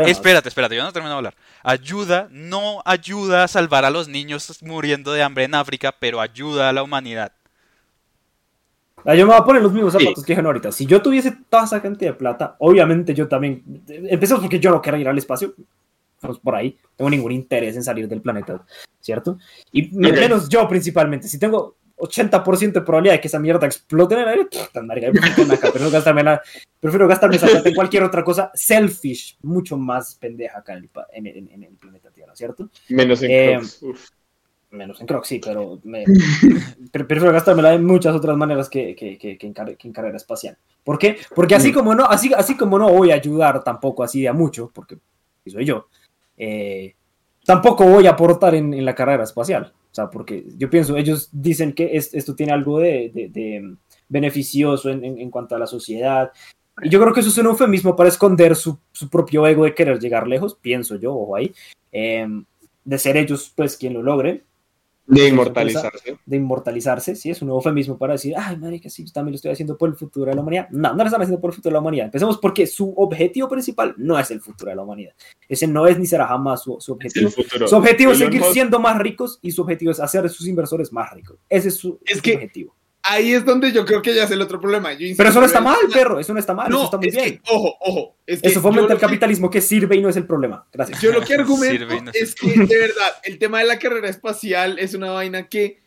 Espérate, yo no termino de hablar. No ayuda a salvar a los niños muriendo de hambre en África, pero ayuda a la humanidad. Yo me voy a poner los mismos zapatos que dije ahorita. Si yo tuviese toda esa cantidad de plata, obviamente yo también. Empezamos porque yo no quiero ir al espacio. Pues por ahí. No tengo ningún interés en salir del planeta, ¿cierto? Y menos yo principalmente. Si tengo 80% de probabilidad de que esa mierda explote en el aire, tan marica, prefiero gastarme esa plata en cualquier otra cosa selfish, mucho más pendeja acá en el planeta Tierra, ¿cierto? Menos en menos en Crocs, sí, pero prefiero gastármela de muchas otras maneras que en carrera espacial. ¿Por qué? Porque así como no voy a ayudar tampoco así a mucho, porque soy yo, tampoco voy a aportar en la carrera espacial. O sea, porque yo pienso, ellos dicen que esto tiene algo de beneficioso en cuanto a la sociedad. Y yo creo que eso es un eufemismo para esconder su propio ego de querer llegar lejos, pienso yo, ojo ahí, de ser ellos, pues, quien lo logre. De inmortalizarse. De inmortalizarse, sí, es un eufemismo para decir, ay, madre, que sí, yo también lo estoy haciendo por el futuro de la humanidad. No, no lo están haciendo por el futuro de la humanidad. Empecemos porque su objetivo principal no es el futuro de la humanidad. Ese no es ni será jamás su objetivo. Su objetivo es seguir siendo más ricos y su objetivo es hacer a sus inversores más ricos. Ese es su objetivo. Ahí es donde yo creo que ya es el otro problema. Pero eso no está mal, perro. Eso no está mal. No, eso está muy bien. Que, ojo. Es que eso fomenta el capitalismo que sirve y no es el problema. Gracias. Yo lo que argumento no es que, de verdad, el tema de la carrera espacial es una vaina que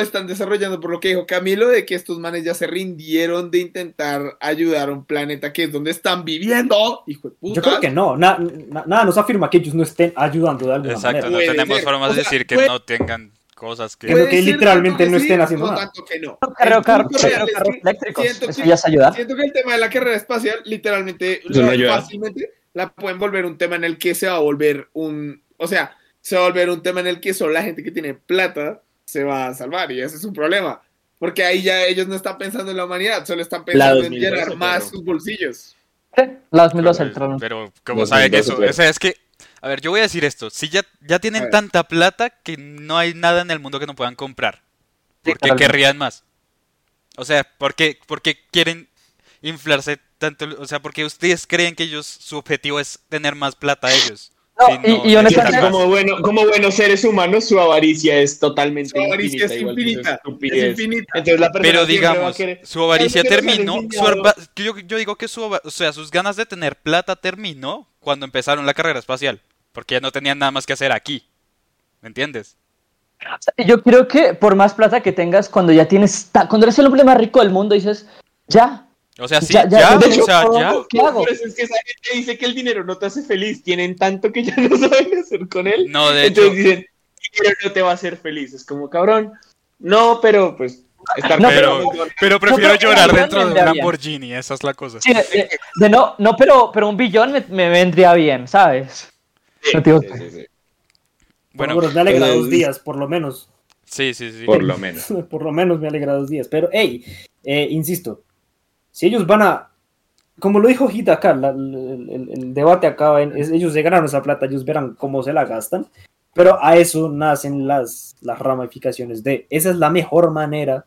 están desarrollando, por lo que dijo Camilo, de que estos manes ya se rindieron de intentar ayudar a un planeta que es donde están viviendo. Hijo de puta. Yo creo que no. Nada nos afirma que ellos no estén ayudando de alguna manera. Exacto. No tenemos formas de decir que no tengan cosas que creo que literalmente no estén haciendo nada. Tanto que no. Carros eléctricos, eso ya es ayudar. Siento que el tema de la carrera espacial literalmente fácilmente la pueden volver un tema en el que se va a volver un tema en el que solo la gente que tiene plata se va a salvar, y ese es un problema, porque ahí ya ellos no están pensando en la humanidad, solo están pensando en llenar más sus bolsillos. La 2012 el trono. Pero como saben eso, ese es que a ver, yo voy a decir esto, si ya tienen tanta plata que no hay nada en el mundo que no puedan comprar, ¿por qué querrían más? O sea, ¿por qué quieren inflarse tanto? O sea, ¿por qué ustedes creen que su objetivo es tener más plata a ellos? No, y honestamente, como buenos seres humanos, su avaricia es totalmente infinita. Es infinita. Entonces, la persona, pero digamos, su avaricia terminó. Yo digo que sus ganas de tener plata terminó cuando empezaron la carrera espacial, porque ya no tenían nada más que hacer aquí, ¿me entiendes? Yo creo que por más plata que tengas, cuando ya tienes, cuando eres el hombre más rico del mundo, dices, ya. O sea, sí, ya, de hecho, o sea, ya. ¿Qué hago? Pero es que esa gente dice que el dinero no te hace feliz, tienen tanto que ya no saben qué hacer con él. No, de hecho. Entonces dicen, el dinero no te va a hacer feliz, es como, cabrón, no, pero pues... Pero prefiero llorar dentro de un Lamborghini, esa es la cosa. Sí, pero un billón me vendría bien, ¿sabes? Sí, no, sí. Bueno, me alegra 2 días, por lo menos. Sí. Por lo menos me alegra 2 días. Pero, hey, insisto, si ellos van a... Como lo dijo Hita acá, el debate acaba en... ellos se ganaron esa plata, ellos verán cómo se la gastan. Pero a eso nacen las ramificaciones de... Esa es la mejor manera.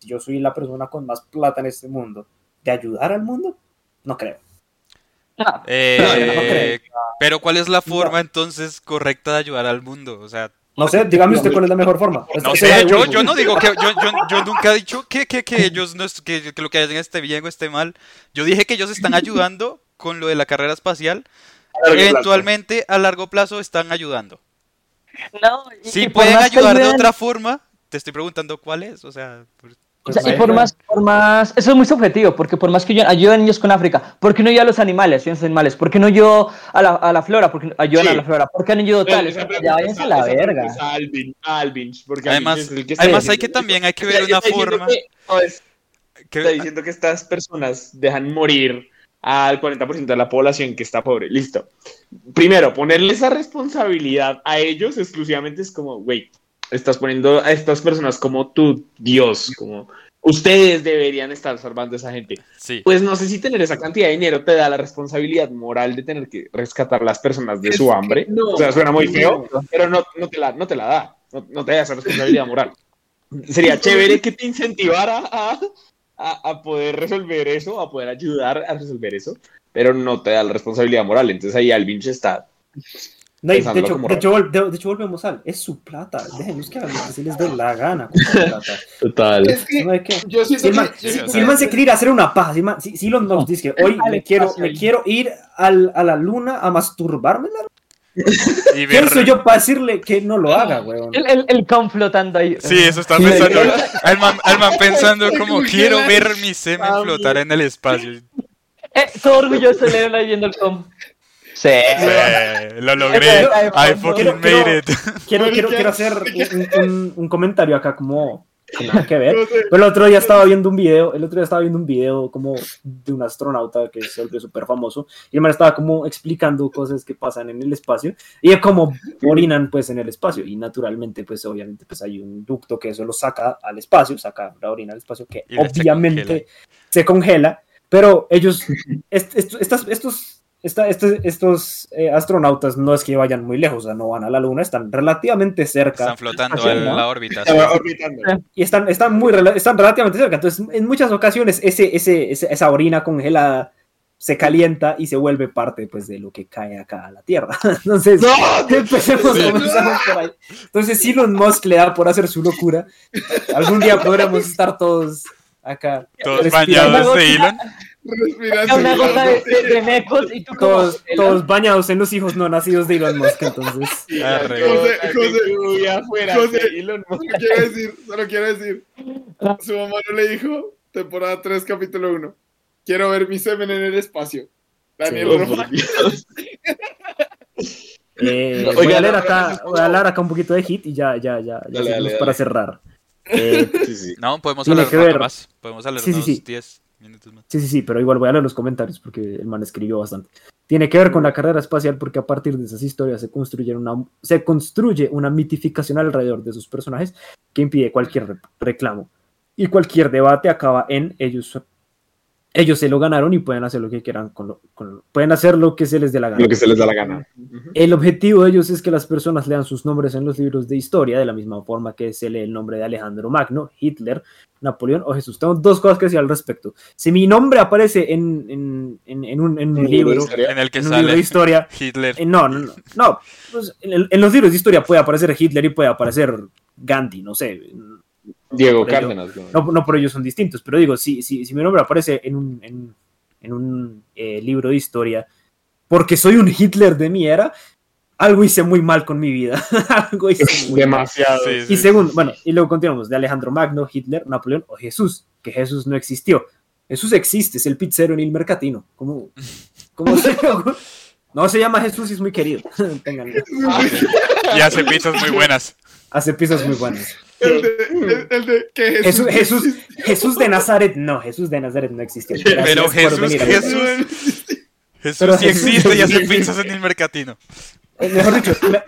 Yo soy la persona con más plata en este mundo. ¿De ayudar al mundo? No creo. Pero ¿cuál es la forma entonces correcta de ayudar al mundo? O sea... No sé, dígame usted cuál es la mejor forma. No sé, yo no digo que... Yo nunca he dicho que ellos no... Que lo que hacen esté bien o esté mal. Yo dije que ellos están ayudando con lo de la carrera espacial. Eventualmente, a largo plazo, están ayudando. No, si pueden ayudar de otra forma, te estoy preguntando cuál es, y por más, eso es muy subjetivo, porque por más que yo ayude a niños con África, ¿por qué no ayudo a los animales? ¿Por qué no ayudo a la flora? ¿Por qué no ayudan a la flora? ¿Por qué no ayudo tales? Ya váyanse a la verga. Además hay que también hay que ver una forma. Está diciendo que estas personas dejan morir al 40% de la población que está pobre, listo. Primero, ponerle esa responsabilidad a ellos exclusivamente es como, güey, estás poniendo a estas personas como tu Dios, como ustedes deberían estar salvando a esa gente. Sí. Pues no sé si tener esa cantidad de dinero te da la responsabilidad moral de tener que rescatar a las personas de su hambre. No, suena muy feo, pero no te la da, no te da esa responsabilidad moral. Sería chévere que te incentivara a poder resolver eso, a poder ayudar a resolver eso, pero no te da la responsabilidad moral, entonces ahí Alvin se está... No, de hecho volvemos al... Es su plata, déjenos que si les dé la gana con su plata. Total. Es que, yo sí, el man se quiere ir a hacer una paja, si Elon Musk dice que hoy me quiero ir a la luna a masturbarme en la luna. ¿Quién soy yo para decirle que no lo haga, weón? El con flotando ahí. Sí, eso está pensando. Alman pensando como quiero ver mi semen flotar en el espacio. Todo orgulloso le leyendo el com. Sí. Lo logré. I fucking made it. Quiero hacer un comentario acá como... Nada que ver. Pero el otro día estaba viendo un video como de un astronauta que se volvió súper famoso y el man estaba como explicando cosas que pasan en el espacio y como orinan pues en el espacio y naturalmente pues obviamente pues hay un ducto que eso lo saca al espacio, saca la orina al espacio que obviamente se congela, pero ellos estos astronautas no es que vayan muy lejos, o sea, no van a la luna, están relativamente cerca. Están flotando en la órbita. Y están relativamente cerca. Entonces, en muchas ocasiones, esa orina congelada se calienta y se vuelve parte pues, de lo que cae acá a la Tierra. Entonces, empezamos por ahí. Entonces, si Elon Musk le da por hacer su locura, algún día podremos estar todos acá. Todos bañados de Elon. Una gota de mecos y tú todos bañados en los hijos no nacidos de Elon Musk, entonces. Solo quiero decir, su mamá no le dijo, temporada 3, capítulo 1, quiero ver mi semen en el espacio. Daniel Rojas. Voy a hablar acá un poquito de hit y ya dale, para cerrar. No, podemos hablar un rato más. Podemos hablar unos 10. Sí, pero igual voy a leer los comentarios porque el man escribió bastante. Tiene que ver con la carrera espacial porque a partir de esas historias se construye una mitificación alrededor de sus personajes que impide cualquier reclamo. Y cualquier debate acaba en ellos se lo ganaron y pueden hacer lo que quieran pueden hacer lo que se les dé la gana. Uh-huh. El objetivo de ellos es que las personas lean sus nombres en los libros de historia, de la misma forma que se lee el nombre de Alejandro Magno, Hitler, Napoleón o Jesús. Tengo dos cosas que decir al respecto. Si mi nombre aparece en un libro en el que en un sale de historia, Hitler. No. Pues en los libros de historia puede aparecer Hitler y puede aparecer Gandhi, no sé. Diego Cárdenas. No, pero ellos son distintos. Pero digo, si mi nombre aparece en un libro de historia, porque soy un Hitler de mi era, algo hice muy mal con mi vida. Algo hice muy demasiado. Mal. Sí, y segundo, bueno, y luego continuamos de Alejandro Magno, Hitler, Napoleón o Jesús, que Jesús no existió. Jesús existe, es el pizzero en el mercatino. ¿Cómo se llama? No, se llama Jesús y es muy querido. Y hace pizzas muy buenas. El de que Jesús de Nazaret. No, Jesús de Nazaret no existió. Gracias. Pero Jesús sí existe y hace pizzas en el mercatino.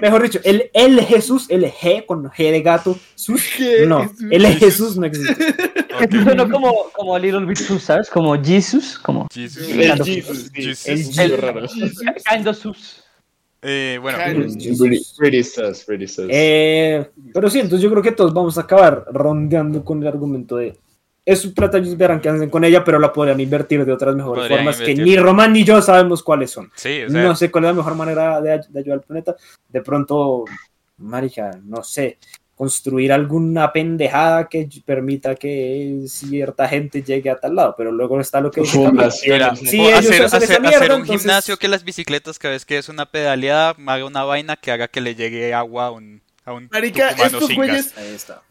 Mejor dicho, el Jesús, el G con G de gato, el Jesús no existe. Okay. Bueno, como Little Big Sus, ¿sabes? Como Jesus, como Jesus. Kind of Sus. Bueno, pero sí, entonces yo creo que todos vamos a acabar rondeando con el argumento de es su plata, ellos verán qué hacen con ella, pero la podrían invertir de otras mejores formas que ni Román ni yo sabemos cuáles son. Sí, o sea, no sé cuál es la mejor manera de ayudar al planeta. De pronto, marica, no sé, construir alguna pendejada que permita que cierta gente llegue a tal lado, pero luego está lo que dice hacer un gimnasio, que las bicicletas cada vez que es una pedaleada haga una vaina que haga que le llegue agua a un marica, estos güeyes.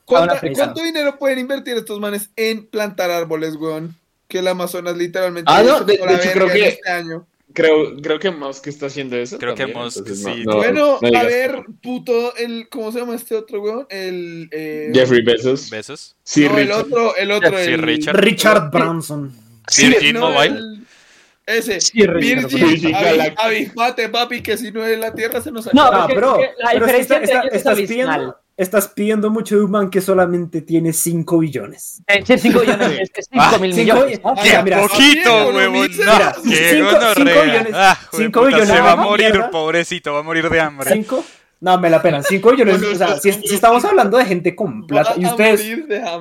¿Cuánto dinero pueden invertir estos manes en plantar árboles, weón? Que el Amazonas literalmente de hecho creo que este año Creo que Musk está haciendo eso. Creo que Musk sí. No, a ver, puto, ¿cómo se llama este otro weón? Jeffrey Bezos. Sí, no, el otro. Sí, Richard Branson. Virgin Mobile. Ese. Sí, Virgin Galactic. Avivate, papi, que si no es la Tierra se nos acaba. No, bro. La diferencia estás pidiendo mucho de un man que solamente tiene 5 billones. 5 billones, sí. Es 5 mil millones. Mira, poquito, huevón. 5 billones. Se va a morir, mierda. Pobrecito, va a morir de hambre. 5, no, me la pena. 5 billones. O sea, si estamos hablando de gente con plata. Y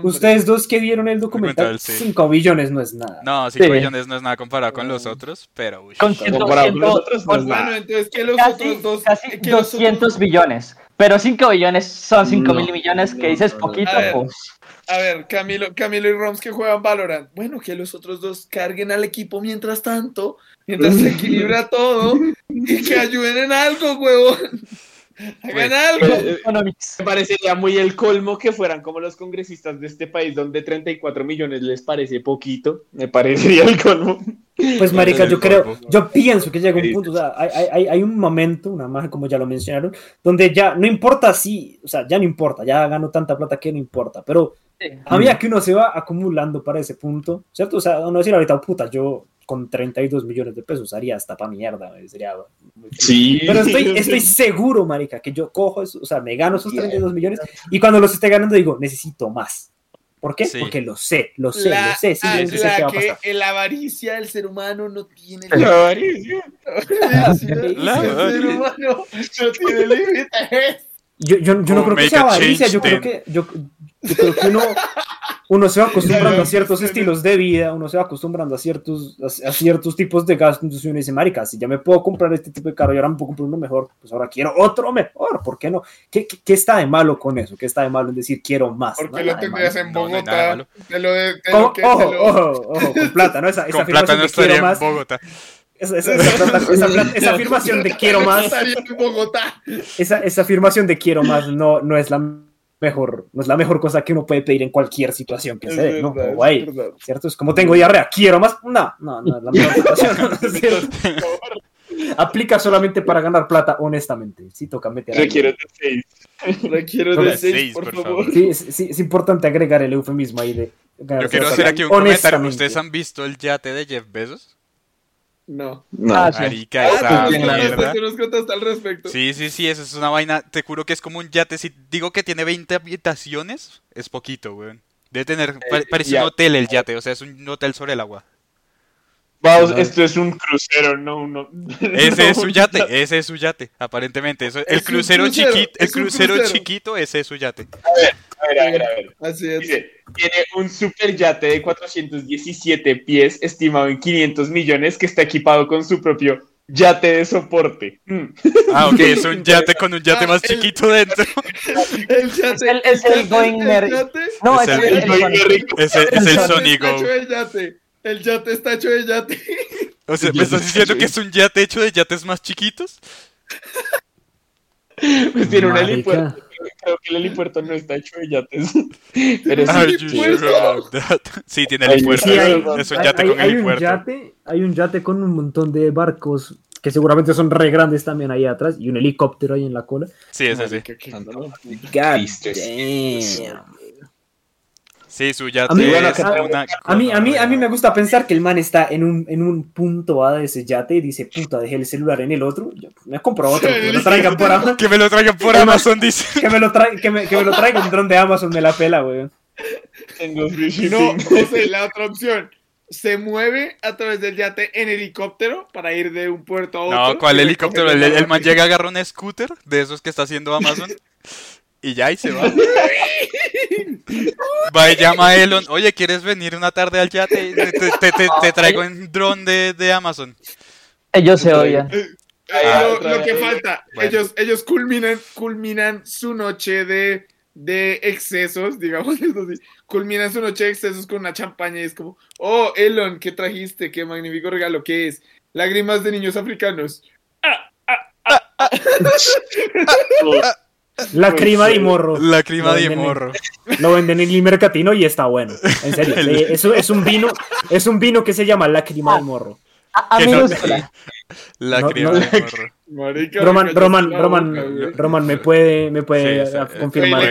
ustedes dos que vieron el documental, 5 billones no es nada. No, 5 billones no es nada comparado con los otros, pero... Comparado con los otros no es nada. Bueno, entonces, ¿qué los otros dos? Casi 200 billones. Pero 5 billones son 5 mil millones que dices poquito. A ver, Camilo y Roms que juegan Valorant. Bueno, que los otros dos carguen al equipo mientras tanto, mientras se equilibra todo, y que ayuden en algo, huevón. Hagan algo. Me parecería muy el colmo que fueran como los congresistas de este país, donde 34 millones les parece poquito. Me parecería el colmo. Pues marica, yo creo, yo pienso que llega un punto, o sea, hay un momento, una más como ya lo mencionaron, donde ya no importa si, o sea, ya no importa, ya gano tanta plata que no importa, pero a medida que uno se va acumulando para ese punto, ¿cierto? O sea, no decir ahorita, oh, puta, yo con 32 millones de pesos haría hasta pa' mierda, sería muy sí. Pero estoy seguro, marica, que yo cojo eso, o sea, me gano esos 32 millones y cuando los esté ganando digo, necesito más. ¿Por qué? Sí. Porque lo sé. Sí, no sé qué va a pasar. La avaricia del ser humano no tiene límite. La avaricia. Yo no creo que sea avaricia, yo creo que uno se va acostumbrando a ciertos estilos de vida, uno se va acostumbrando a ciertos tipos de gastos, entonces uno dice, marica, si ya me puedo comprar este tipo de carro y ahora me puedo comprar uno mejor, pues ahora quiero otro mejor, ¿por qué no? ¿Qué está de malo con eso? ¿Qué está de malo en decir quiero más? Porque lo tendrías en Bogotá. Ojo, con plata, ¿no? Esa plata no estaría en Bogotá. Esa afirmación de quiero más. Esa afirmación de quiero más no es la mejor, no es la mejor cosa que uno puede pedir en cualquier situación que se dé, ¿no? Como guay, ¿cierto? Es como tengo diarrea, quiero más. No, es la mejor situación. Aplica solamente para ganar plata, honestamente. Sí, toca meter. Requiero de 6. Requiero de 6, por favor. Sí, es importante agregar el eufemismo ahí de. Yo quiero hacer aquí un comentario. ¿Ustedes han visto el yate de Jeff Bezos? No. Marica, esa mierda. ¿Tú nos contaste al respecto? Sí, eso es una vaina. Te juro que es como un yate. Si digo que tiene 20 habitaciones, es poquito, weón. Debe tener, parece un hotel el yate, o sea, es un hotel sobre el agua. Vamos, esto es un crucero, no. Ese es su yate, aparentemente. Eso, el crucero chiquito, ese es su yate. A ver. Así es. Dice, tiene un super yate de 417 pies, estimado en 500 millones, que está equipado con su propio yate de soporte. Ok, es un yate con un yate más chiquito dentro. Es el Sony Go. El yate está hecho de yate. O sea, ¿me estás diciendo que es un yate hecho de yates más chiquitos? Pues tiene un helipuerto. Creo que el helipuerto no está hecho de yates. Pero es sí, tiene helipuerto. Es un yate con helipuerto. Hay un yate con un montón de barcos que seguramente son re grandes también ahí atrás y un helicóptero ahí en la cola. Sí, es así. Sí, su yate. A mí me gusta pensar que el man está en un punto A de ese yate y dice, puta, dejé el celular en el otro. Yo me compro otro, que me lo traigan por Amazon, dice. Que me lo traiga un dron de Amazon, me la pela, weón. O sea, la otra opción. Se mueve a través del yate en helicóptero para ir de un puerto a otro. No, ¿cuál helicóptero? El man llega, agarra un scooter de esos que está haciendo Amazon. Y ya, y se va. Va y llama a Elon. Oye, ¿quieres venir una tarde al yate? Te traigo un dron de Amazon. Ellos se oyen. Lo que falta. Bueno. Ellos culminan su noche de excesos, digamos así. Culminan su noche de excesos con una champaña. Y es como, oh, Elon, ¿qué trajiste? Qué magnífico regalo. ¿Qué es? Lágrimas de niños africanos. La crema de morro. Lo venden en el mercatino y está bueno. En serio, es un vino que se llama la crema de morro. Roman me puede confirmar.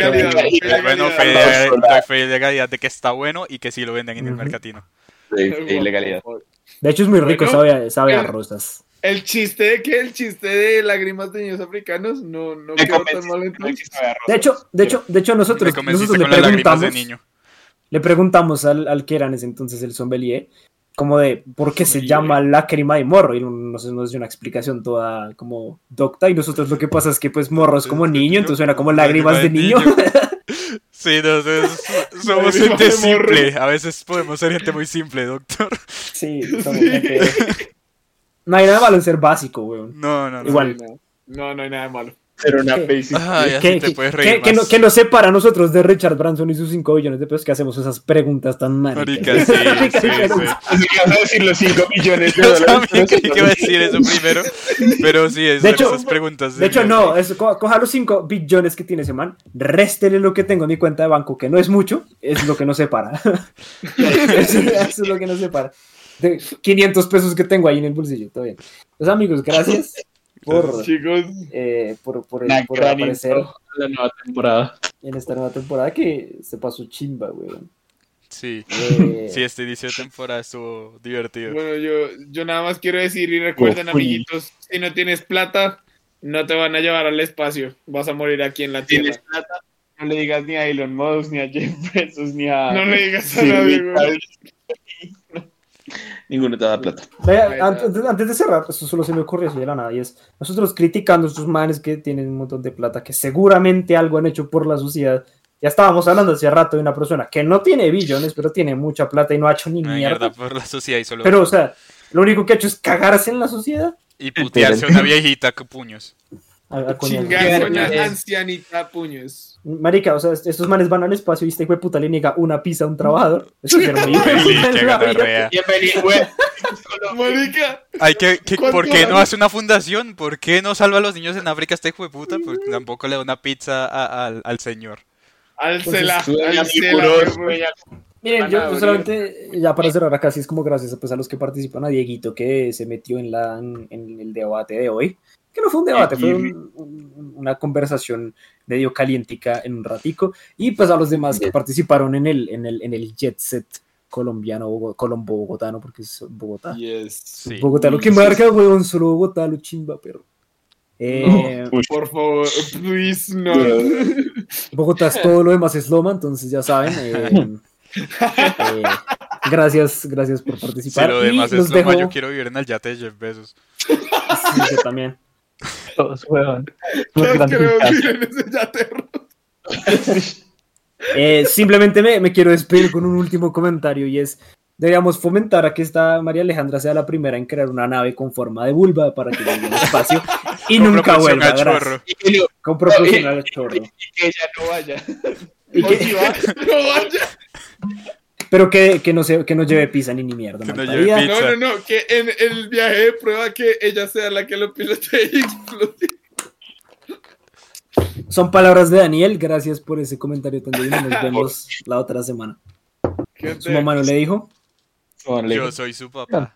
Fe de calidad de que está bueno y que sí lo venden en el mercatino. De hecho es muy rico, sabe a rosas. El chiste de lágrimas de niños africanos no quedó tan mal entonces. De hecho nosotros le preguntamos de niño. Le preguntamos al que era en ese entonces el sommelier como de por qué se llama lágrima de morro y nos dio una explicación toda como docta y nosotros lo que pasa es que pues morro es como niño, entonces suena como lágrimas de niño. Sí, entonces somos gente simple, a veces podemos ser gente muy simple, doctor. Sí, somos gente... No hay nada malo en ser básico, weón. No. Igual. No hay nada malo. Pero una basic. Que nos separa a nosotros de Richard Branson y sus 5 billones de pesos que hacemos esas preguntas tan malas. Así que vas a decir los 5 millones de dólares. Yo también iba a decir eso primero. Pero sí, esas preguntas. De hecho, no. Coja los 5 billones que tiene ese man. Réstele lo que tengo en mi cuenta de banco, que no es mucho. Es lo que nos separa. Eso es lo que nos separa. de 500 pesos que tengo ahí en el bolsillo, todo bien. Pues amigos, gracias por aparecer la nueva temporada. En esta nueva temporada que se pasó chimba, güey. Sí, sí, este inicio de temporada estuvo divertido. Bueno, yo nada más quiero decir y recuerden, amiguitos, si no tienes plata, no te van a llevar al espacio. Vas a morir aquí en la Tierra. ¿Tienes plata? No le digas ni a Elon Musk, ni a Jeff Bezos, ni a... No le digas a nadie, güey. Ninguno te da plata. Antes de cerrar, eso solo se me ocurrió así de la nada, y es nosotros criticando a estos manes que tienen un montón de plata, que seguramente algo han hecho por la sociedad. Ya estábamos hablando hace rato de una persona que no tiene billones, pero tiene mucha plata y no ha hecho ni mierda por la sociedad y solo... Pero, o sea, lo único que ha hecho es cagarse en la sociedad. Y putearse a una viejita con puños. Chingarse a una ancianita a puños. Marica, o sea, estos manes van al espacio y este güey puta le niega una pizza a un trabajador. Eso es Marica. ¿Por qué no hace una fundación? ¿Por qué no salva a los niños en África este hijo de puta? Porque tampoco le da una pizza al señor. Álcela. Miren, yo solamente, ya para cerrar acá, sí es como gracias a los que participan, a Dieguito que se metió en el debate de hoy, que no fue un debate, fue una conversación medio calientica en un ratico, y pues a los demás que participaron en el jet set colombiano, colombo-bogotano, porque es Bogotá. Sí. Bogotá, lo que marca, weón, solo Bogotá, lo chimba, pero... no, por favor, please no. Bogotá es todo, lo demás es loma, entonces ya saben. Gracias por participar. Si lo demás es loma, yo quiero vivir en el yate de Jeff Bezos. Sí, yo también. Todos juegan. Simplemente me quiero despedir con un último comentario y es: deberíamos fomentar a que esta María Alejandra sea la primera en crear una nave con forma de vulva para que llegue al espacio y nunca vuelva a chorro. Con proporción al chorro. Y que ella no vaya. Y que si va, no vaya. Pero que no lleve pizza ni mierda. Que no lleve pizza. No, que en el viaje de prueba que ella sea la que lo pilote y explote. Son palabras de Daniel, gracias por ese comentario tan divino. Nos vemos la otra semana. Su mamá no le dijo. Yo soy su papá.